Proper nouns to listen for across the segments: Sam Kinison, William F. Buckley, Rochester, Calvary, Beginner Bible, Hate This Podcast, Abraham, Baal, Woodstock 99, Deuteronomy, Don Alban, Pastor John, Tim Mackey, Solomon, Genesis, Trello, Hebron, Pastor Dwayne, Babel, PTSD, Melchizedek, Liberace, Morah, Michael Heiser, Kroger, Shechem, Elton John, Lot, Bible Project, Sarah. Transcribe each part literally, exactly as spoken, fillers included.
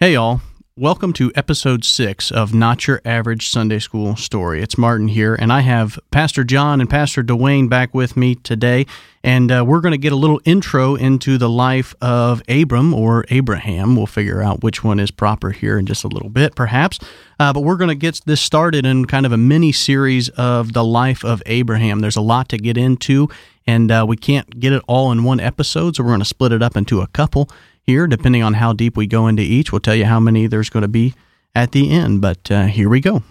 Hey, y'all. Welcome to Episode six of Not Your Average Sunday School Story. It's Martin here, and I have Pastor John and Pastor Dwayne back with me today, and uh, we're going to get a little intro into the life of Abram or Abraham. We'll figure out which one is proper here in just a little bit, perhaps, uh, but we're going to get this started in kind of a mini-series of the life of Abraham. There's a lot to get into, and uh, we can't get it all in one episode, so we're going to split it up into a couple here, depending on how deep we go into each. We'll tell you how many there's going to be at the end, but uh, here we go.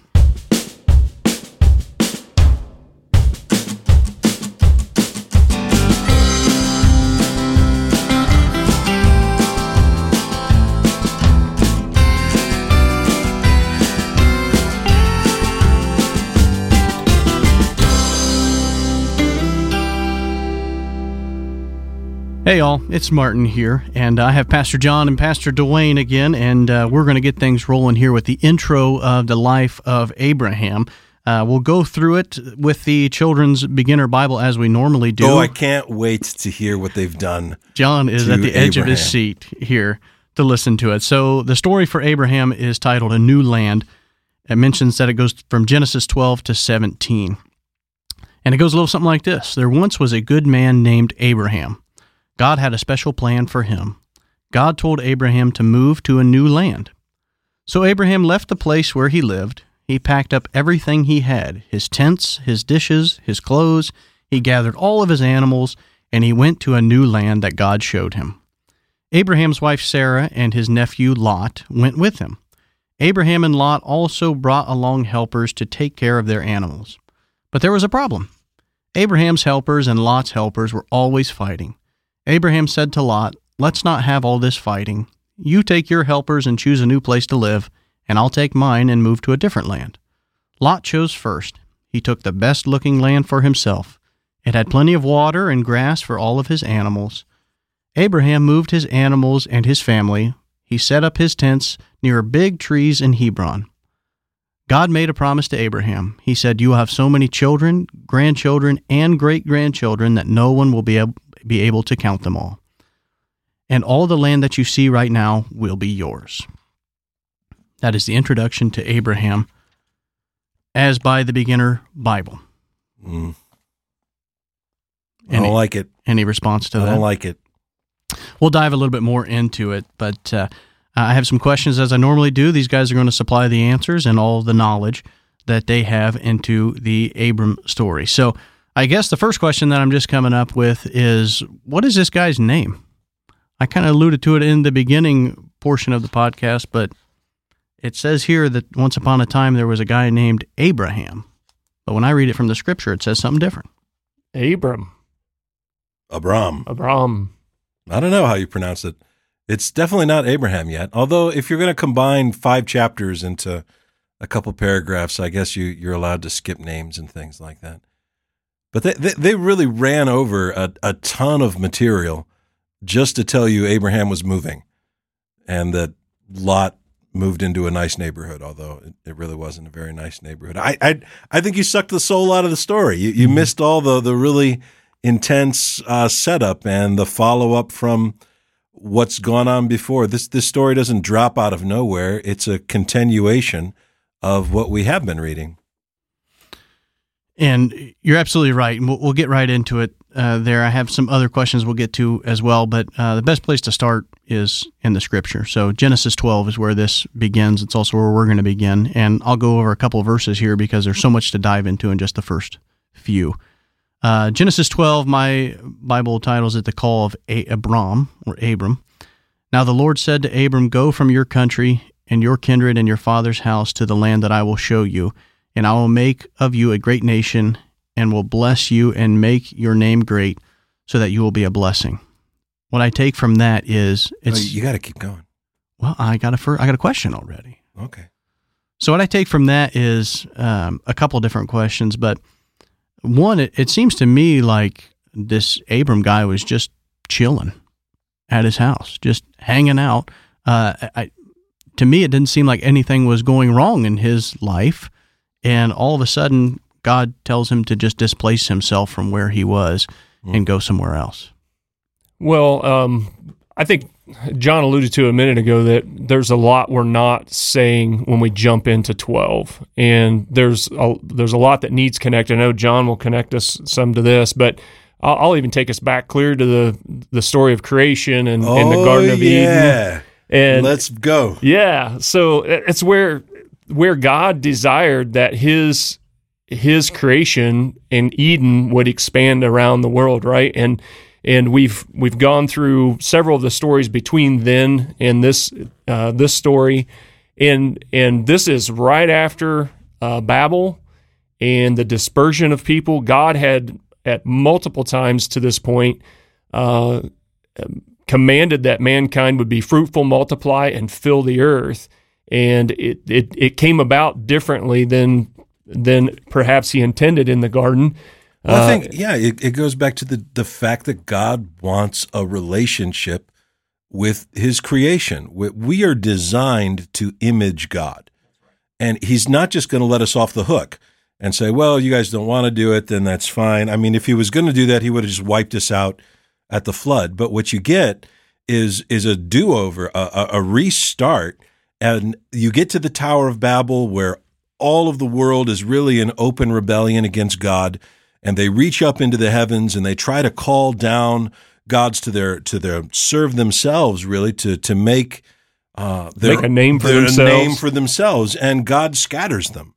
Hey, all, it's Martin here, and I have Pastor John and Pastor Dwayne again, and uh, we're going to get things rolling here with the intro of the life of Abraham. Uh, we'll go through it with the Children's Beginner Bible as we normally do. Oh, I can't wait to hear what they've done. John is at the edge Abraham. of his seat here to listen to it. So the story for Abraham is titled A New Land. It mentions that it goes from Genesis twelve to seventeen, and it goes a little something like this. There once was a good man named Abraham. God had a special plan for him. God told Abraham to move to a new land. So Abraham left the place where he lived. He packed up everything he had, his tents, his dishes, his clothes. He gathered all of his animals, and he went to a new land that God showed him. Abraham's wife Sarah and his nephew Lot went with him. Abraham and Lot also brought along helpers to take care of their animals. But there was a problem. Abraham's helpers and Lot's helpers were always fighting. Abraham said to Lot, "Let's not have all this fighting. You take your helpers and choose a new place to live, and I'll take mine and move to a different land." Lot chose first. He took the best-looking land for himself. It had plenty of water and grass for all of his animals. Abraham moved his animals and his family. He set up his tents near big trees in Hebron. God made a promise to Abraham. He said, "You will have so many children, grandchildren, and great-grandchildren that no one will be able be able to count them all. And all the land that you see right now will be yours." That is the introduction to Abraham as by the Beginner Bible. Mm. I don't any, like it. Any response to I that? I don't like it. We'll dive a little bit more into it, but uh, I have some questions as I normally do. These guys are going to supply the answers and all the knowledge that they have into the Abram story. So, I guess the first question that I'm just coming up with is, what is this guy's name? I kind of alluded to it in the beginning portion of the podcast, but it says here that once upon a time there was a guy named Abraham. But when I read it from the scripture, it says something different. Abram. Abram. Abram. I don't know how you pronounce it. It's definitely not Abraham yet. Although if you're going to combine five chapters into a couple paragraphs, I guess you, you're allowed to skip names and things like that. But they, they they really ran over a, a ton of material just to tell you Abraham was moving and that Lot moved into a nice neighborhood, although it, it really wasn't a very nice neighborhood. I, I I think you sucked the soul out of the story. You you missed all the, the really intense uh, setup and the follow-up from what's gone on before. This, this story doesn't drop out of nowhere. It's a continuation of what we have been reading. And you're absolutely right. And we'll get right into it uh, there. I have some other questions we'll get to as well, but uh, the best place to start is in the scripture. So Genesis twelve is where this begins. It's also where we're going to begin. And I'll go over a couple of verses here because there's so much to dive into in just the first few. Uh, Genesis twelve, my Bible titles it The Call of Abram, or Abram. "Now the Lord said to Abram, go from your country and your kindred and your father's house to the land that I will show you. And I will make of you a great nation and will bless you and make your name great so that you will be a blessing." What I take from that is it's... No, you got to keep going. Well, I got, a, I got a question already. Okay. So what I take from that is um, a couple different questions, but one, it, it seems to me like this Abram guy was just chilling at his house, just hanging out. Uh, I, to me, it didn't seem like anything was going wrong in his life. And all of a sudden, God tells him to just displace himself from where he was and go somewhere else. Well, um, I think John alluded to a minute ago that there's a lot we're not saying when we jump into twelve, and there's a, there's a lot that needs connected. I know John will connect us some to this, but I'll, I'll even take us back clear to the the story of creation and, oh, and the Garden of yeah. Eden. And let's go. Yeah, so it's where where God desired that his his creation in Eden would expand around the world, right? And And we've we've gone through several of the stories between then and this uh, this story, and and this is right after uh, Babel and the dispersion of people. God had at multiple times to this point uh, commanded that mankind would be fruitful, multiply, and fill the earth, and it it, it came about differently than than perhaps He intended in the garden. Well, I think, yeah, it, it goes back to the, the fact that God wants a relationship with his creation. We are designed to image God, and he's not just going to let us off the hook and say, well, you guys don't want to do it, then that's fine. I mean, if he was going to do that, he would have just wiped us out at the flood. But what you get is is a do-over, a, a restart, and you get to the Tower of Babel where all of the world is really in open rebellion against God. And they reach up into the heavens and they try to call down gods to their to their serve themselves, really, to to make uh, their, make a name for themselves. name for themselves. And God scatters them.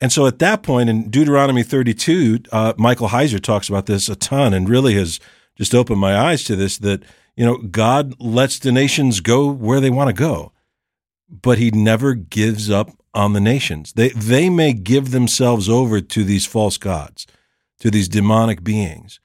And so at that point in Deuteronomy thirty-two, uh, Michael Heiser talks about this a ton and really has just opened my eyes to this. That you know God lets the nations go where they want to go, but He never gives up on the nations. They they may give themselves over to these false gods, to these demonic beings.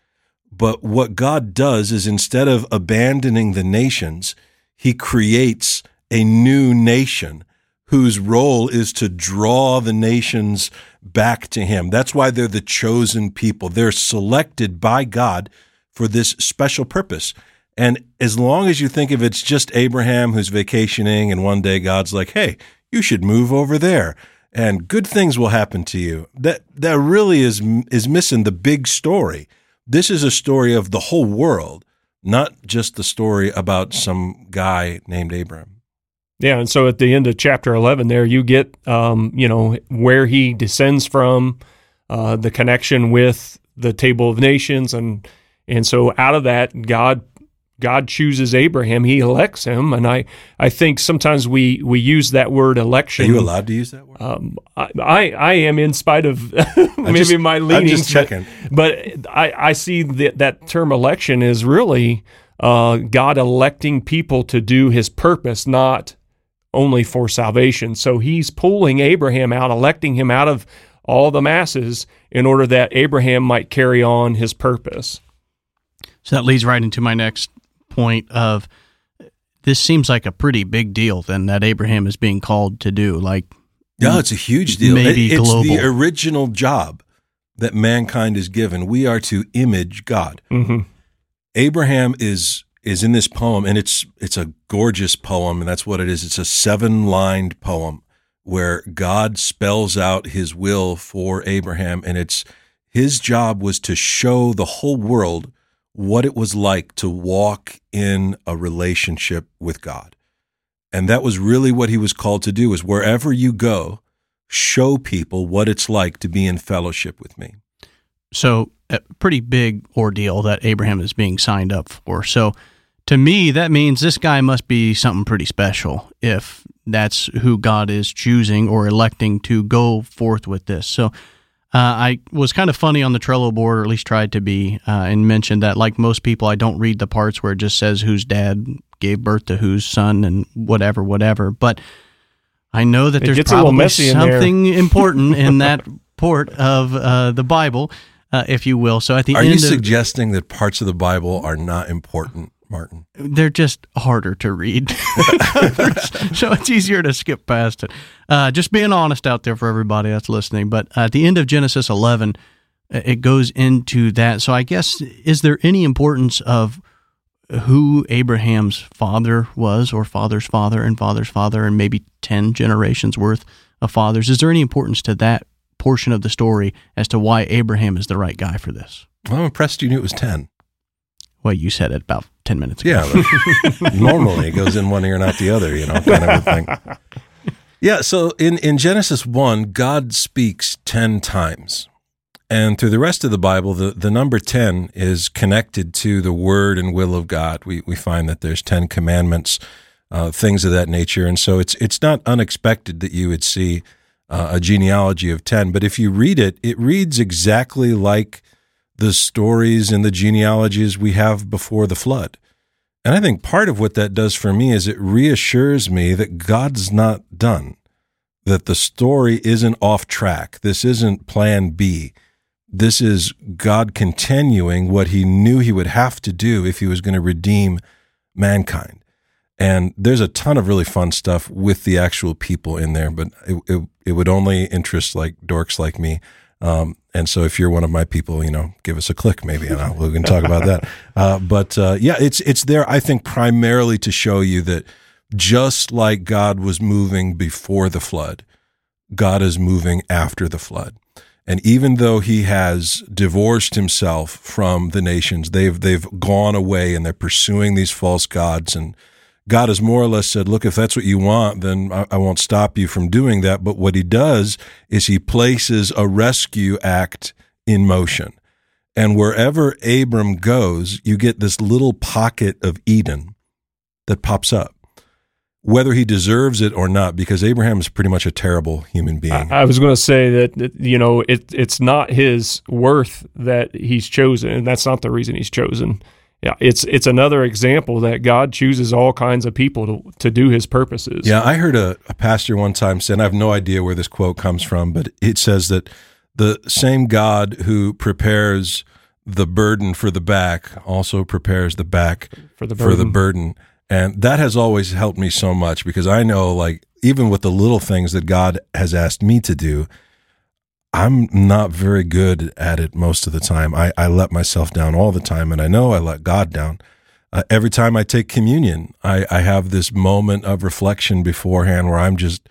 But what God does is instead of abandoning the nations, he creates a new nation whose role is to draw the nations back to him. That's why they're the chosen people. They're selected by God for this special purpose. And as long as you think of it's just Abraham who's vacationing and one day God's like, hey, you should move over there, and good things will happen to you. That that really is is missing the big story. This is a story of the whole world, not just the story about some guy named Abraham. Yeah, and so at the end of chapter eleven there, you get um, you know where he descends from, uh, the connection with the Table of Nations, and and so out of that, God God chooses Abraham. He elects him, and I, I think sometimes we, we use that word election. Are you allowed to use that word? Um, I, I I am in spite of maybe just, my leanings. I'm just checking. But, but I, I see that that term election is really uh, God electing people to do his purpose, not only for salvation. So he's pulling Abraham out, electing him out of all the masses in order that Abraham might carry on his purpose. So that leads right into my next point of this seems like a pretty big deal then that Abraham is being called to do. Like, no, it's a huge deal. Maybe it's global. The original job that mankind is given. We are to image God. Mm-hmm. Abraham is is in this poem, and it's it's a gorgeous poem, and that's what it is. It's a seven lined poem where God spells out His will for Abraham, and it's his job was to show the whole world what it was like to walk in a relationship with God. And that was really what he was called to do, is wherever you go, show people what it's like to be in fellowship with me. So a pretty big ordeal that Abraham is being signed up for. So to me, that means this guy must be something pretty special if that's who God is choosing or electing to go forth with this. So Uh, I was kind of funny on the Trello board, or at least tried to be, uh, and mentioned that, like most people, I don't read the parts where it just says whose dad gave birth to whose son and whatever, whatever. But I know that there's probably something important in that part of uh, the Bible, uh, if you will. So at the end, are you suggesting that parts of the Bible are not important, Martin? They're just harder to read, so it's easier to skip past it. Uh, just being honest out there for everybody that's listening. But at the end of Genesis eleven, it goes into that. So I guess, is there any importance of who Abraham's father was, or father's father and father's father, and maybe ten generations worth of fathers? Is there any importance to that portion of the story as to why Abraham is the right guy for this? Well, I'm impressed you knew it was ten. Well, you said it about ten minutes ago. Yeah, but normally it goes in one ear, not the other, you know, kind of a thing. Yeah, so in, in Genesis one, God speaks ten times. And through the rest of the Bible, the, the number ten is connected to the word and will of God. We we find that there's ten commandments, uh, things of that nature. And so it's it's not unexpected that you would see uh, a genealogy of ten. But if you read it, it reads exactly like the stories and the genealogies we have before the flood. And I think part of what that does for me is it reassures me that God's not done, that the story isn't off track. This isn't plan B. This is God continuing what he knew he would have to do if he was going to redeem mankind. And there's a ton of really fun stuff with the actual people in there, but it it, it would only interest like dorks like me. Um, and so if you're one of my people, you know, give us a click maybe, and I'll, we can talk about that. Uh, but uh, yeah, it's it's there, I think, primarily to show you that just like God was moving before the flood, God is moving after the flood. And even though he has divorced himself from the nations, they've they've gone away and they're pursuing these false gods. And God has more or less said, look, if that's what you want, then I, I won't stop you from doing that. But what he does is he places a rescue act in motion. And wherever Abram goes, you get this little pocket of Eden that pops up, whether he deserves it or not, because Abraham is pretty much a terrible human being. I, I was going to say that, you know, it, it's not his worth that he's chosen, and that's not the reason he's chosen. Yeah, it's it's another example that God chooses all kinds of people to, to do his purposes. Yeah, I heard a, a pastor one time say, and I have no idea where this quote comes from, but it says that the same God who prepares the burden for the back also prepares the back for the burden. For the burden. And that has always helped me so much, because I know, like, even with the little things that God has asked me to do, I'm not very good at it most of the time. I, I let myself down all the time, and I know I let God down. Uh, every time I take communion, I, I have this moment of reflection beforehand where I'm just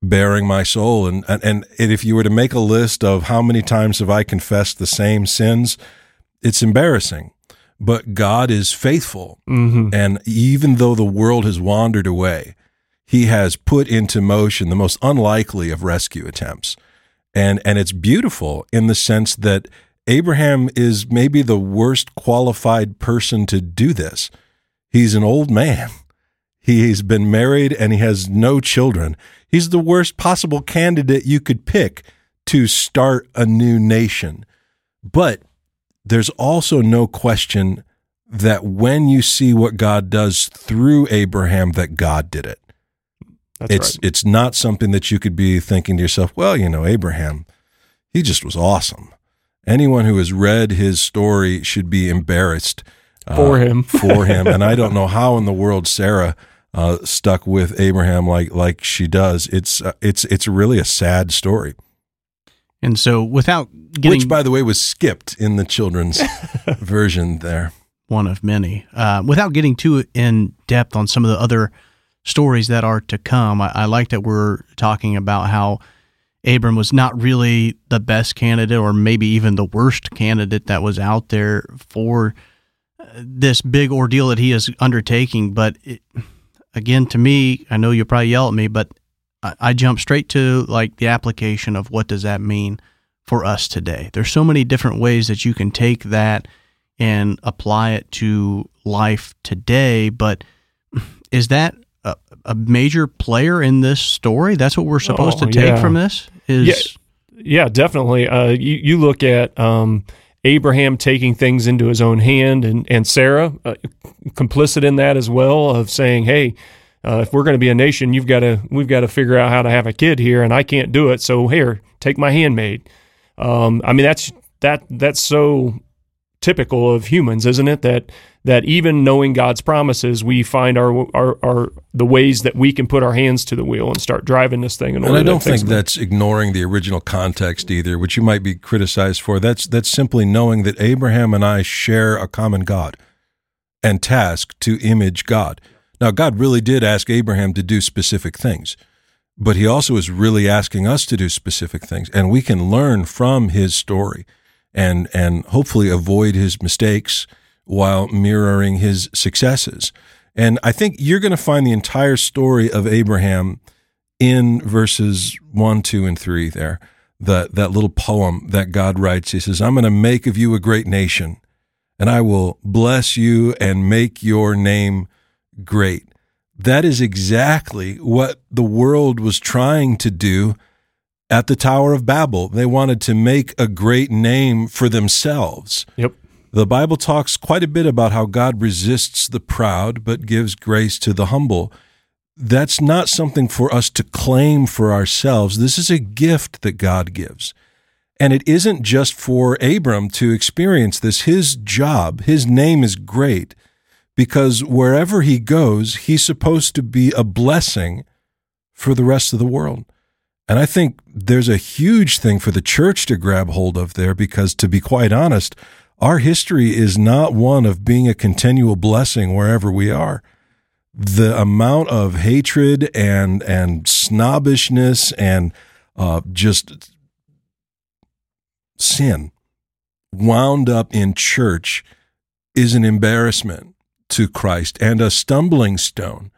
bearing my soul. And, and, and if you were to make a list of how many times have I confessed the same sins, it's embarrassing. But God is faithful, mm-hmm. and even though the world has wandered away, he has put into motion the most unlikely of rescue attempts. And and it's beautiful in the sense that Abraham is maybe the worst qualified person to do this. He's an old man. He's been married, and he has no children. He's the worst possible candidate you could pick to start a new nation. But there's also no question that when you see what God does through Abraham, that God did it. That's it's right. It's not something that you could be thinking to yourself, well, you know, Abraham, he just was awesome. Anyone who has read his story should be embarrassed for uh, him. for him. And I don't know how in the world Sarah uh, stuck with Abraham like like she does. It's uh, it's it's really a sad story. And so without getting... Which, by the way, was skipped in the children's version there. One of many. Uh, without getting too in-depth on some of the other stories that are to come, I, I like that we're talking about how Abram was not really the best candidate, or maybe even the worst candidate that was out there for this big ordeal that he is undertaking. But, it, again, to me, I know you'll probably yell at me, but I jump straight to like the application of what does that mean for us today. There's so many different ways that you can take that and apply it to life today, but is that a, a major player in this story? That's what we're supposed oh, to take yeah. from this? Is Yeah, yeah definitely. Uh, you, you look at um, Abraham taking things into his own hand, and, and Sarah uh, complicit in that as well, of saying, hey, Uh, if we're going to be a nation, you've got to we've got to figure out how to have a kid here, and I can't do it. So here, take my handmaid. Um, I mean, that's that that's so typical of humans, isn't it? That that even knowing God's promises, we find our our, our the ways that we can put our hands to the wheel and start driving this thing. In order and I don't think that's ignoring the original context either, which you might be criticized for. That's that's simply knowing that Abraham and I share a common God and task to image God. Now, God really did ask Abraham to do specific things, but he also is really asking us to do specific things, and we can learn from his story and and hopefully avoid his mistakes, while mirroring his successes. And I think you're going to find the entire story of Abraham in verses one, two, and three there, that, that little poem that God writes. He says, I'm going to make of you a great nation, and I will bless you and make your name great. That is exactly what the world was trying to do at the Tower of Babel. They wanted to make a great name for themselves. Yep. The Bible talks quite a bit about how God resists the proud but gives grace to the humble. That's not something for us to claim for ourselves. This is a gift that God gives. And it isn't just for Abram to experience this. His job, his name is great, because wherever he goes, he's supposed to be a blessing for the rest of the world. And I think there's a huge thing for the church to grab hold of there, because to be quite honest, our history is not one of being a continual blessing wherever we are. The amount of hatred and and snobbishness and uh, just sin wound up in church is an embarrassment to Christ and a stumbling stone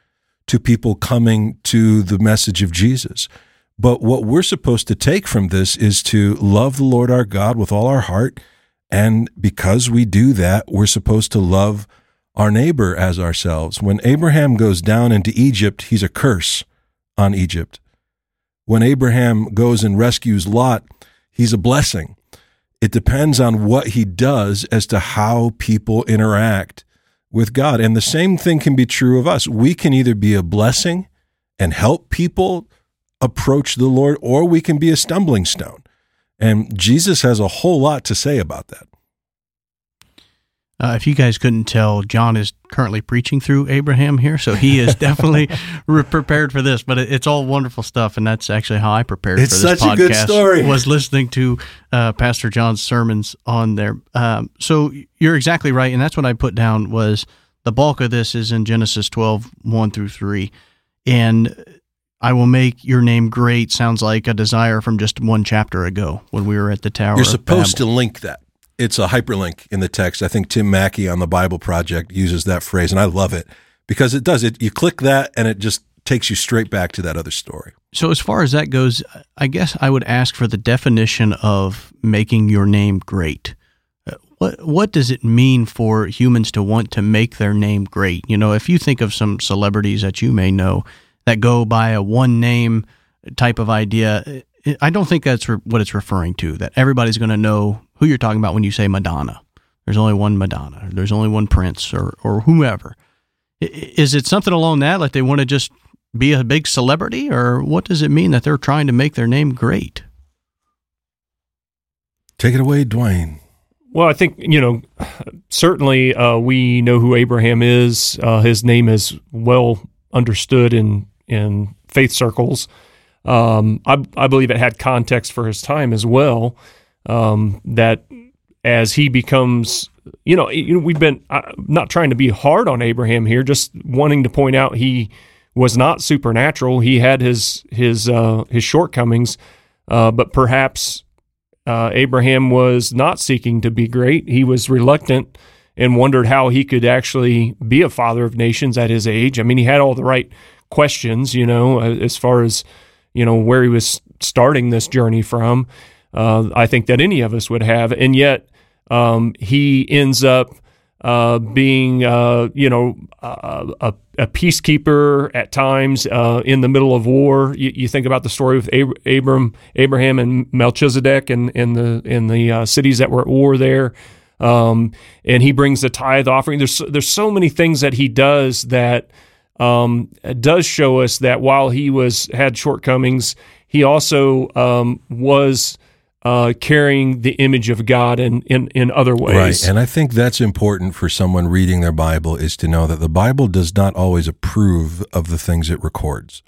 to people coming to the message of Jesus. But what we're supposed to take from this is to love the Lord our God with all our heart. And because we do that, we're supposed to love our neighbor as ourselves. When Abraham goes down into Egypt, he's a curse on Egypt. When Abraham goes and rescues Lot, he's a blessing. It depends on what he does as to how people interact with God. And the same thing can be true of us. We can either be a blessing and help people approach the Lord, or we can be a stumbling stone. And Jesus has a whole lot to say about that. Uh, if you guys couldn't tell, John is currently preaching through Abraham here, so he is definitely re- prepared for this. But it, it's all wonderful stuff, and that's actually how I prepared it's for this podcast. It's such a good story. Was listening to uh, Pastor John's sermons on there. Um, so you're exactly right, and that's what I put down was the bulk of this is in Genesis twelve, one through three, and I will make your name great sounds like a desire from just one chapter ago when we were at the Tower of Babel. You're supposed to link that. It's a hyperlink in the text. I think Tim Mackey on the Bible Project uses that phrase, and I love it because it does it. You click that, and it just takes you straight back to that other story. So as far as that goes, I guess I would ask for the definition of making your name great. What what does it mean for humans to want to make their name great? You know, if you think of some celebrities that you may know that go by a one-name type of idea, I don't think that's re- what it's referring to, that everybody's going to know who you're talking about when you say Madonna. There's only one Madonna, or there's only one Prince, or or whomever. Is it something along that, like they want to just be a big celebrity, or what does it mean that they're trying to make their name great? Take it away, Dwayne. Well, I think, you know, certainly uh, we know who Abraham is. Uh, his name is well understood in in faith circles. Um, I, I believe it had context for his time as well, um, that as he becomes, you know, we've been uh, not trying to be hard on Abraham here, just wanting to point out he was not supernatural. He had his his uh, his shortcomings, uh, but perhaps uh, Abraham was not seeking to be great. He was reluctant and wondered how he could actually be a father of nations at his age. I mean, he had all the right questions, you know, as far as, you know, where he was starting this journey from. Uh, I think that any of us would have. And yet um, he ends up uh, being, uh, you know, a, a peacekeeper at times uh, in the middle of war. You, you think about the story with Ab- Abram, Abraham and Melchizedek and, and the, and the uh, cities that were at war there. Um, and he brings the tithe offering. There's there's so many things that he does that um, does show us that while he was had shortcomings, he also um, was uh, carrying the image of God in, in, in other ways. Right, and I think that's important for someone reading their Bible, is to know that the Bible does not always approve of the things it records.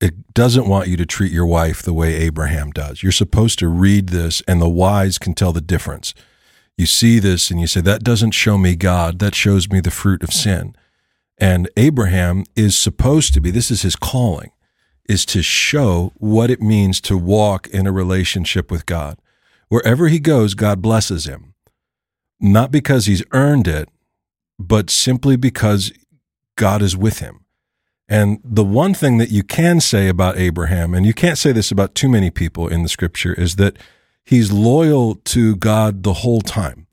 It doesn't want you to treat your wife the way Abraham does. You're supposed to read this, and the wise can tell the difference. You see this and you say, that doesn't show me God, that shows me the fruit of sin. And Abraham is supposed to be, this is his calling, is to show what it means to walk in a relationship with God. Wherever he goes, God blesses him. not because he's earned it, but simply because God is with him. And the one thing that you can say about Abraham, and you can't say this about too many people in the scripture, is that he's loyal to God the whole time.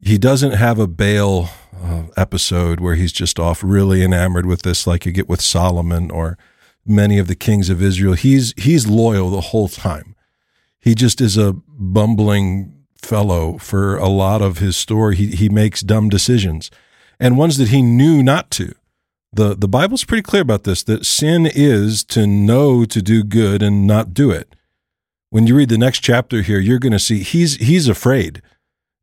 He doesn't have a Baal uh, episode where he's just off really enamored with this like you get with Solomon or many of the kings of Israel. He's he's loyal the whole time. He just is a bumbling fellow for a lot of his story. He he makes dumb decisions, and ones that he knew not to. The the Bible's pretty clear about this, that sin is to know to do good and not do it. When you read the next chapter here, you're going to see he's he's afraid,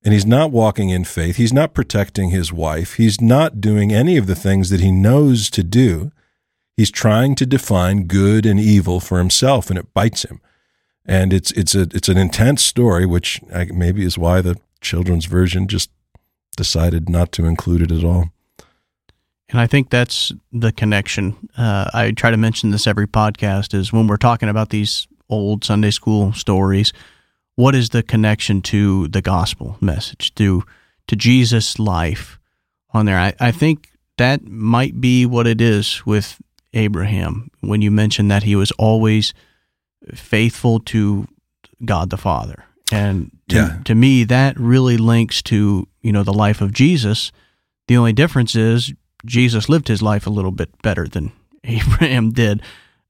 and he's not walking in faith. He's not protecting his wife. He's not doing any of the things that he knows to do. He's trying to define good and evil for himself, and it bites him. And it's it's a it's an intense story, which maybe is why the children's version just decided not to include it at all. And I think that's the connection. Uh, I try to mention this every podcast, is when we're talking about these old Sunday school stories, what is the connection to the gospel message, to to Jesus' life on there? I, I think that might be what it is with Abraham, when you mentioned that he was always faithful to God the Father. And to, yeah. to me, that really links to, you know, the life of Jesus. The only difference is Jesus lived his life a little bit better than Abraham did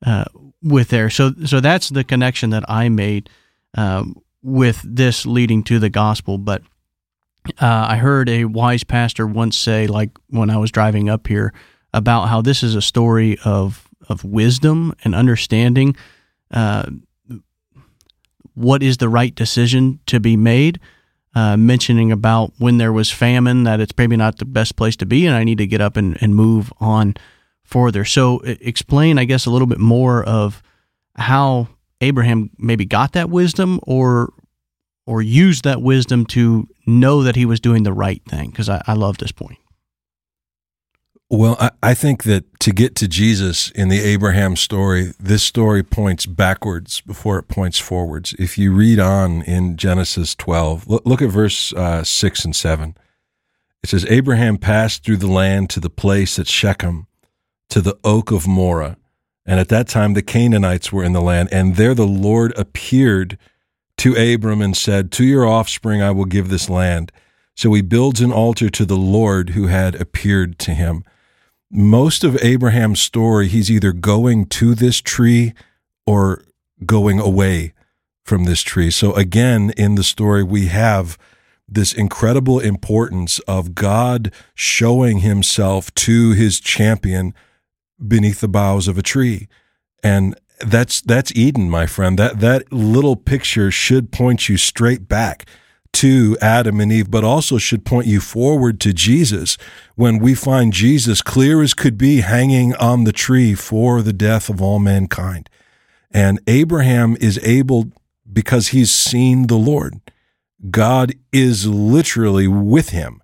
uh, with there. So so that's the connection that I made um, with this leading to the gospel. But uh, I heard a wise pastor once say, like when I was driving up here, about how this is a story of, of wisdom and understanding uh, what is the right decision to be made. Uh, mentioning about when there was famine, that it's maybe not the best place to be, and I need to get up and, and move on further. So explain, I guess, a little bit more of how Abraham maybe got that wisdom or or used that wisdom to know that he was doing the right thing, because I, I love this point. Well, I, I think that to get to Jesus in the Abraham story, this story points backwards before it points forwards. If you read on in Genesis twelve, look, look at verse uh, six and seven. It says, Abraham passed through the land to the place at Shechem, to the oak of Morah. And at that time, the Canaanites were in the land. And there the Lord appeared to Abram and said, to your offspring I will give this land. So he builds an altar to the Lord who had appeared to him. Most of Abraham's story, he's either going to this tree or going away from this tree. So again, in the story, we have this incredible importance of God showing himself to his champion beneath the boughs of a tree. And that's that's Eden, my friend. That that little picture should point you straight back to Adam and Eve, but also should point you forward to Jesus, when we find Jesus clear as could be hanging on the tree for the death of all mankind. And Abraham is able because he's seen the Lord. God is literally with him,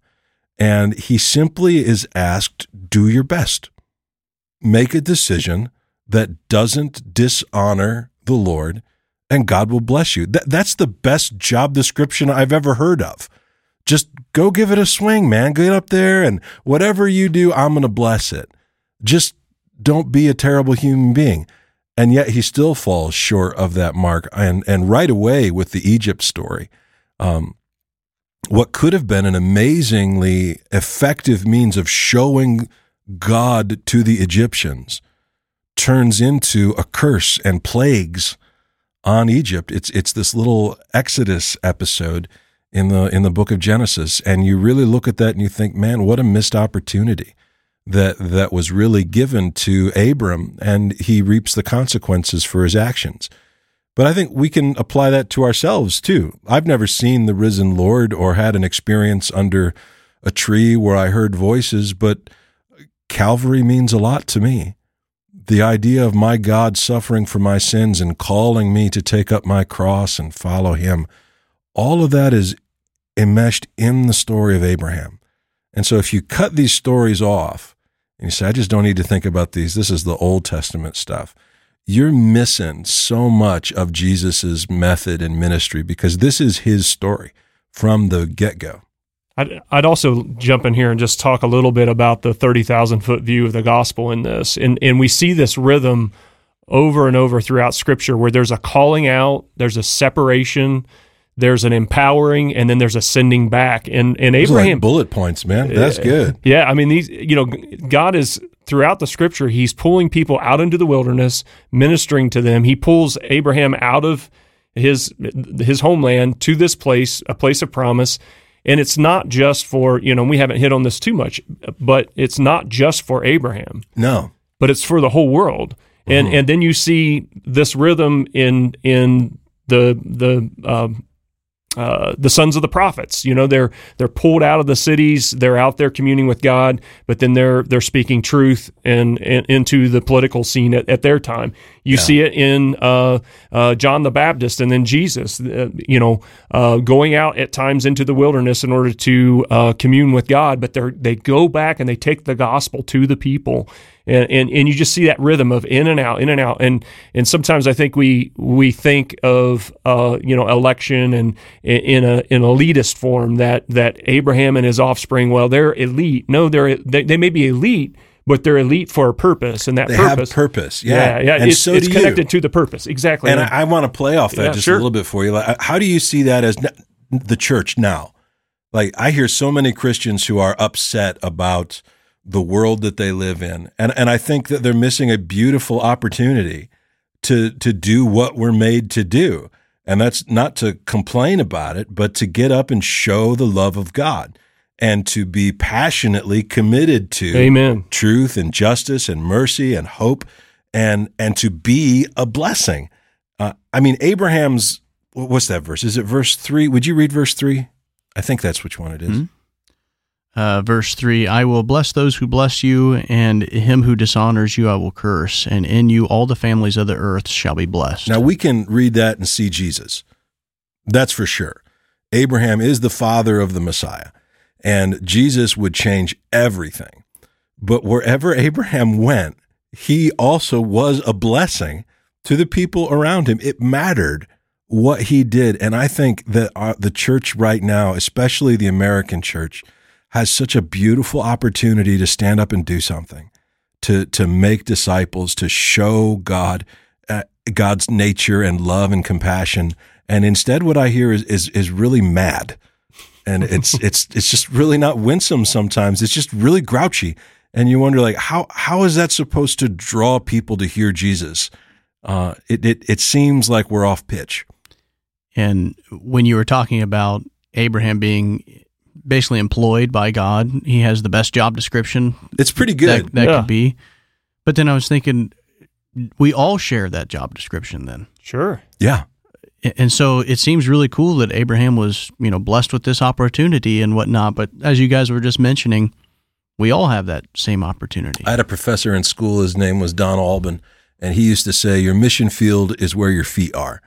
and he simply is asked, do your best. Make a decision that doesn't dishonor the Lord, and God will bless you. That, that's the best job description I've ever heard of. Just go give it a swing, man. Get up there, and whatever you do, I'm going to bless it. Just don't be a terrible human being. And yet he still falls short of that mark. And, and right away with the Egypt story, um, what could have been an amazingly effective means of showing God to the Egyptians turns into a curse and plagues on Egypt. It's it's this little Exodus episode in the in the book of Genesis, and you really look at that and you think, man, what a missed opportunity that that was really given to Abram, and he reaps the consequences for his actions. But I think we can apply that to ourselves too. I've never seen the risen Lord or had an experience under a tree where I heard voices, but Calvary means a lot to me. The idea of my God suffering for my sins and calling me to take up my cross and follow him, all of that is enmeshed in the story of Abraham. And so if you cut these stories off and you say, I just don't need to think about these, this is the Old Testament stuff, you're missing so much of Jesus's method and ministry, because this is his story from the get-go. I'd, I'd also jump in here and just talk a little bit about the thirty thousand foot view of the gospel in this. And, and we see this rhythm over and over throughout Scripture where there's a calling out, there's a separation, there's an empowering, and then there's a sending back. And, and Abraham— like bullet points, man. That's good. Yeah. I mean, these, you know, God is— throughout the Scripture, he's pulling people out into the wilderness, ministering to them. He pulls Abraham out of his his homeland to this place, a place of promise. And it's not just for, you know, we haven't hit on this too much, but it's not just for Abraham. No. But it's for the whole world. And mm-hmm. and then you see this rhythm in in the the um, uh, the sons of the prophets. You know, they're they're pulled out of the cities, they're out there communing with God, but then they're they're speaking truth and, and into the political scene at, at their time. You yeah. see it in uh, uh, John the Baptist, and then Jesus, uh, you know, uh, going out at times into the wilderness in order to uh, commune with God, but they they go back and they take the gospel to the people. And, and and you just see that rhythm of in and out, in and out, and and sometimes I think we we think of uh, you know election and in a in elitist form that that Abraham and his offspring, well, they're elite. No, they're they, they may be elite, but they're elite for a purpose, and that they purpose, have purpose, yeah, yeah, yeah. And it's, so do it's connected you. to the purpose, exactly. And right. I, I want to play off that yeah, just sure. a little bit for you. Like, how do you see that as the church now? Like, I hear so many Christians who are upset about the world that they live in. And and I think that they're missing a beautiful opportunity to to do what we're made to do. And that's not to complain about it, but to get up and show the love of God and to be passionately committed to Amen. truth and justice and mercy and hope and and to be a blessing. Uh, I mean, Abraham's, what's that verse? Is it verse three? Would you read verse three? I think that's which one it is. Mm-hmm. Uh, verse three, I will bless those who bless you, and him who dishonors you I will curse, and in you all the families of the earth shall be blessed. Now we can read that and see Jesus. That's for sure. Abraham is the father of the Messiah, and Jesus would change everything. But wherever Abraham went, he also was a blessing to the people around him. It mattered what he did, and I think that our, the church right now, especially the American church, has such a beautiful opportunity to stand up and do something, to to make disciples, to show God, uh, God's nature and love and compassion. And instead what I hear is is, is really mad. And it's it's it's just really not winsome sometimes. It's just really grouchy. And you wonder, like, how how is that supposed to draw people to hear Jesus? Uh, it, it it seems like we're off pitch. And when you were talking about Abraham being basically employed by God, he has the best job description. It's pretty good. That, that yeah. could be. But then I was thinking, we all share that job description then. Sure. Yeah. And so it seems really cool that Abraham was, you know, blessed with this opportunity and whatnot. But as you guys were just mentioning, we all have that same opportunity. I had a professor in school, his name was Don Alban, and he used to say, your mission field is where your feet are.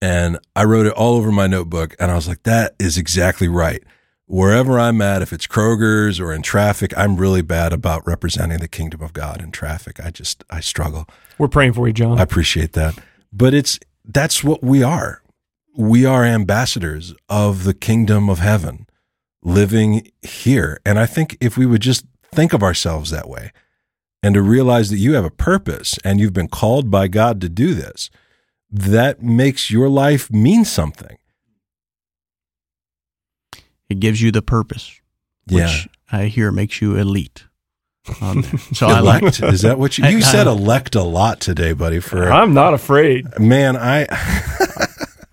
And I wrote it all over my notebook, and I was like, that is exactly right. Wherever I'm at, if it's Kroger's or in traffic, I'm really bad about representing the kingdom of God in traffic. I just, I struggle. We're praying for you, John. I appreciate that. But it's, that's what we are. We are ambassadors of the kingdom of heaven living here. And I think if we would just think of ourselves that way and to realize that you have a purpose and you've been called by God to do this, that makes your life mean something. It gives you the purpose, which yeah. I hear makes you elite. Um, so elect, I like, is that what you, you I, said I, elect a lot today, buddy. For I'm not afraid. Man, I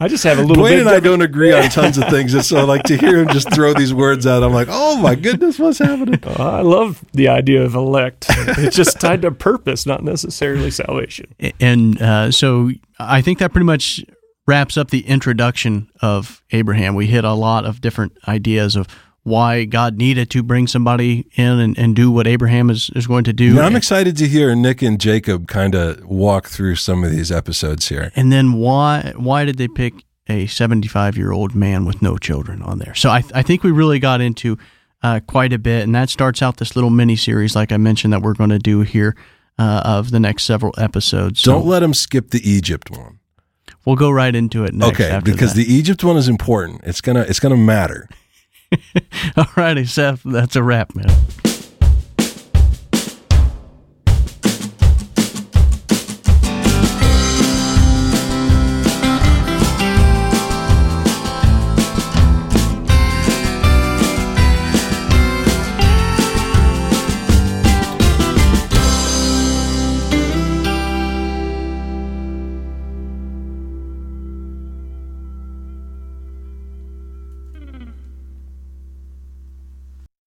I just have a little Dwayne bit. Dwayne and I don't agree on tons of things, and so I like to hear him just throw these words out. I'm like, oh my goodness, what's happening? Oh, I love the idea of elect. It's just tied to purpose, not necessarily salvation. And uh, so I think that pretty much wraps up the introduction of Abraham. We hit a lot of different ideas of why God needed to bring somebody in and, and do what Abraham is, is going to do. Now, I'm excited to hear Nick and Jacob kind of walk through some of these episodes here. And then why why did they pick a seventy-five-year-old man with no children on there? So I, I think we really got into uh, quite a bit, and that starts out this little mini-series, like I mentioned, that we're going to do here uh, of the next several episodes. Don't so, let them skip the Egypt one. We'll go right into it next. Okay, after because that. The Egypt one is important. It's gonna it's gonna matter. All righty, Seth, that's a wrap, man.